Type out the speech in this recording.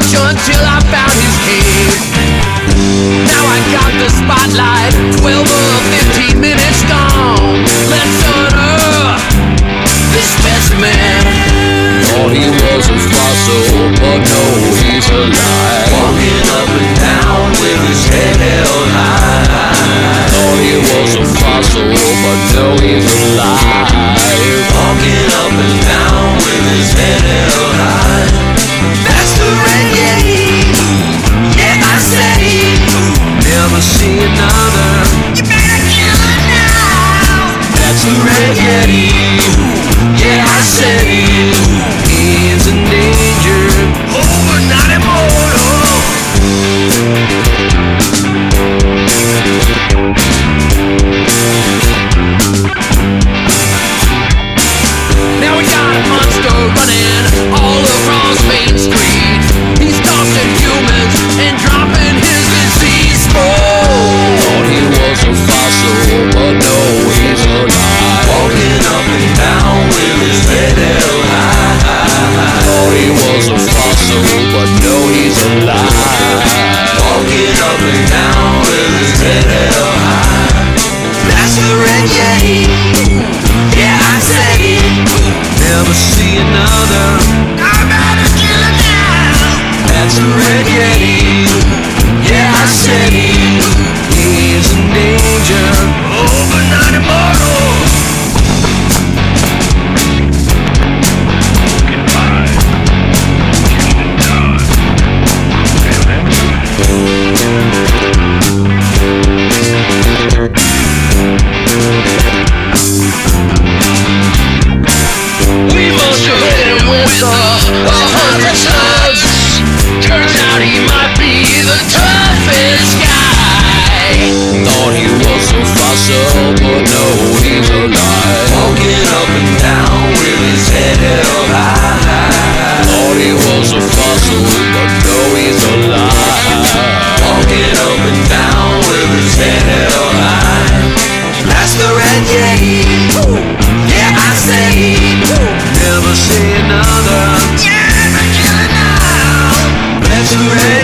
torch until I found his cave. Now I got the spotlight, 12 or 15 minutes gone. Let's unearth this specimen. Thought he was a fossil, but no, he's alive. Walking up and down with his head held high. Thought he was a fossil, but no, he's alive. Walking up and down with his head held high. That's the Red Yeti. Yeah, I said he. Never see another. You better kill him now. That's the Red Yeti. Yeah, I said he. He's in danger. Oh, but not immortal. Now we got a monster running all across Main Street. He's tossing humans and dropping his disease spoil. Thought he was a fossil, but no, he's alive. Walking up and down with his head held high. Thought he was a fossil, but no, he's alive. Walking up and down with his head held high. That's the Red Yeti. Yeah, I said it. Never see another. I better kill him now. That's the Red Yeti. Yeah, I said he. He's in danger. Oh, but not immortal. Goodbye. Kill the dog. We must have hit him with 100 times. Turns out he might be the toughest guy. Thought he was a fossil, but no, he's alive. Walking up and down with his head held high. Thought he was a fossil, but no, he's alive. Walking up and down with his head held high. That's the Red Yeti. Yeah, I said he. Never see another. Yeah, I'm killing now. That's the Red